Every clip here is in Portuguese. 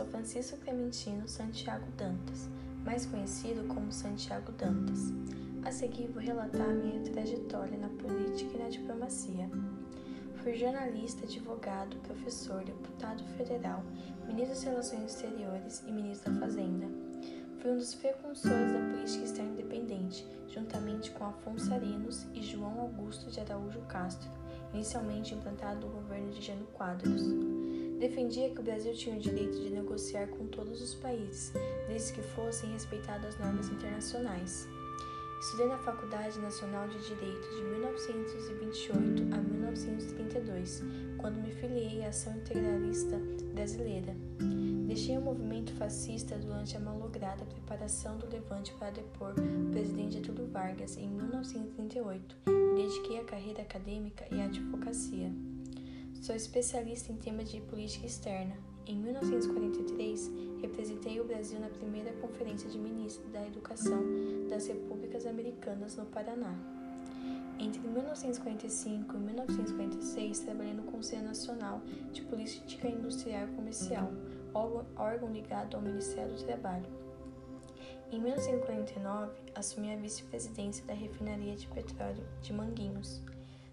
São Francisco Clementino Santiago Dantas, mais conhecido como Santiago Dantas. A seguir vou relatar minha trajetória na política e na diplomacia. Fui jornalista, advogado, professor, deputado federal, ministro das Relações Exteriores e ministro da Fazenda. Fui um dos precursores da política externa independente, juntamente com Afonso Arinos e João Augusto de Araújo Castro, inicialmente implantado no governo de Jânio Quadros. Defendia que o Brasil tinha o direito de negociar com todos os países, desde que fossem respeitadas as normas internacionais. Estudei na Faculdade Nacional de Direito de 1928 a 1932, quando me filiei à Ação Integralista Brasileira. Deixei o movimento fascista durante a malograda preparação do Levante para depor o presidente Getúlio Vargas em 1938 e dediquei a carreira acadêmica e à advocacia. Sou especialista em temas de política externa. Em 1943, representei o Brasil na primeira Conferência de Ministros da Educação das Repúblicas Americanas no Paraná. Entre 1945 e 1946, trabalhei no Conselho Nacional de Política Industrial e Comercial, órgão ligado ao Ministério do Trabalho. Em 1949, assumi a vice-presidência da Refinaria de Petróleo de Manguinhos.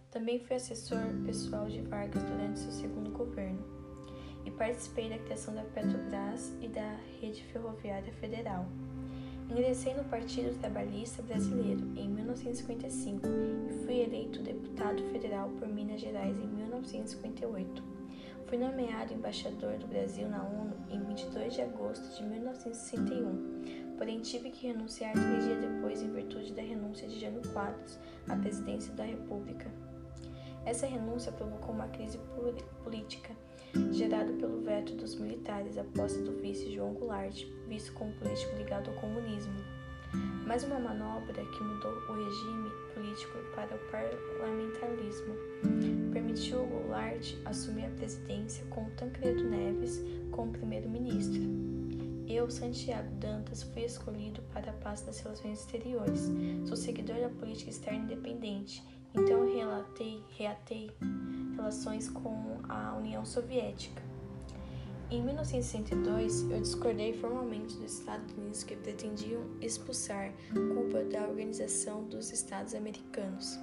Também fui assessor pessoal de Vargas durante seu segundo governo. E participei da criação da Petrobras e da Rede Ferroviária Federal. Ingressei no Partido Trabalhista Brasileiro em 1955 e fui eleito deputado federal por Minas Gerais em 1958. Fui nomeado embaixador do Brasil na ONU em 22 de agosto de 1961, porém tive que renunciar 3 dias depois em virtude da renúncia de Jânio Quadros à presidência da República. Essa renúncia provocou uma crise política, gerada pelo veto dos militares à posse do vice João Goulart, visto como político ligado ao comunismo. Mais uma manobra que mudou o regime político para o parlamentarismo. Permitiu ao Goulart assumir a presidência com Tancredo Neves como primeiro-ministro. Eu, Santiago Dantas, fui escolhido para a pasta das Relações Exteriores. Sou seguidor da política externa independente. Então reatei relações com a União Soviética. Em 1962, eu discordei formalmente dos Estados Unidos que pretendiam expulsar Cuba da Organização dos Estados Americanos.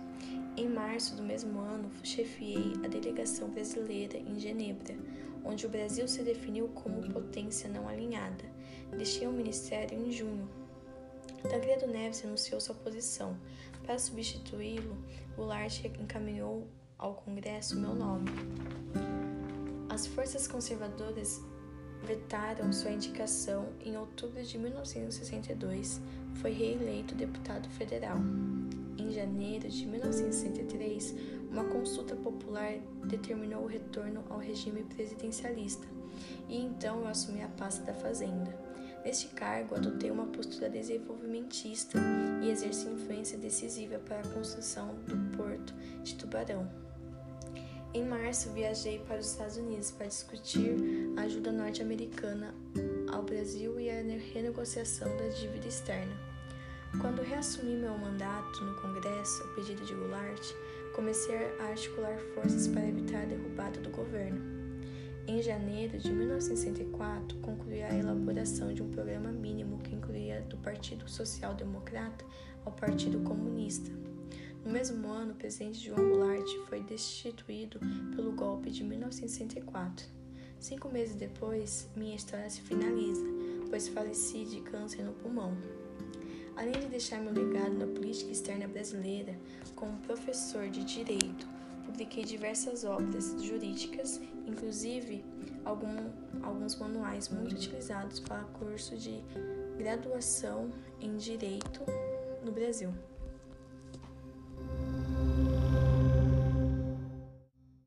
Em março do mesmo ano, chefiei a delegação brasileira em Genebra, onde o Brasil se definiu como potência não alinhada. Deixei o ministério em junho. Tancredo Neves anunciou sua posição. Para substituí-lo, Goulart encaminhou ao Congresso meu nome. As forças conservadoras vetaram sua indicação. Em outubro de 1962, foi reeleito deputado federal. Em janeiro de 1963, uma consulta popular determinou o retorno ao regime presidencialista, e então eu assumi a pasta da Fazenda. Neste cargo, adotei uma postura desenvolvimentista e exerci influência decisiva para a construção do Porto de Tubarão. Em março, viajei para os Estados Unidos para discutir a ajuda norte-americana ao Brasil e a renegociação da dívida externa. Quando reassumi meu mandato no Congresso, a pedido de Goulart, comecei a articular forças para evitar a derrubada do governo. Em janeiro de 1964, concluí a elaboração de um programa mínimo que incluía do Partido Social Democrata ao Partido Comunista. No mesmo ano, o presidente João Goulart foi destituído pelo golpe de 1964. 5 meses depois, minha história se finaliza, pois faleci de câncer no pulmão. Além de deixar meu legado na política externa brasileira, como professor de Direito, publiquei diversas obras jurídicas, inclusive alguns manuais muito utilizados para curso de graduação em Direito no Brasil.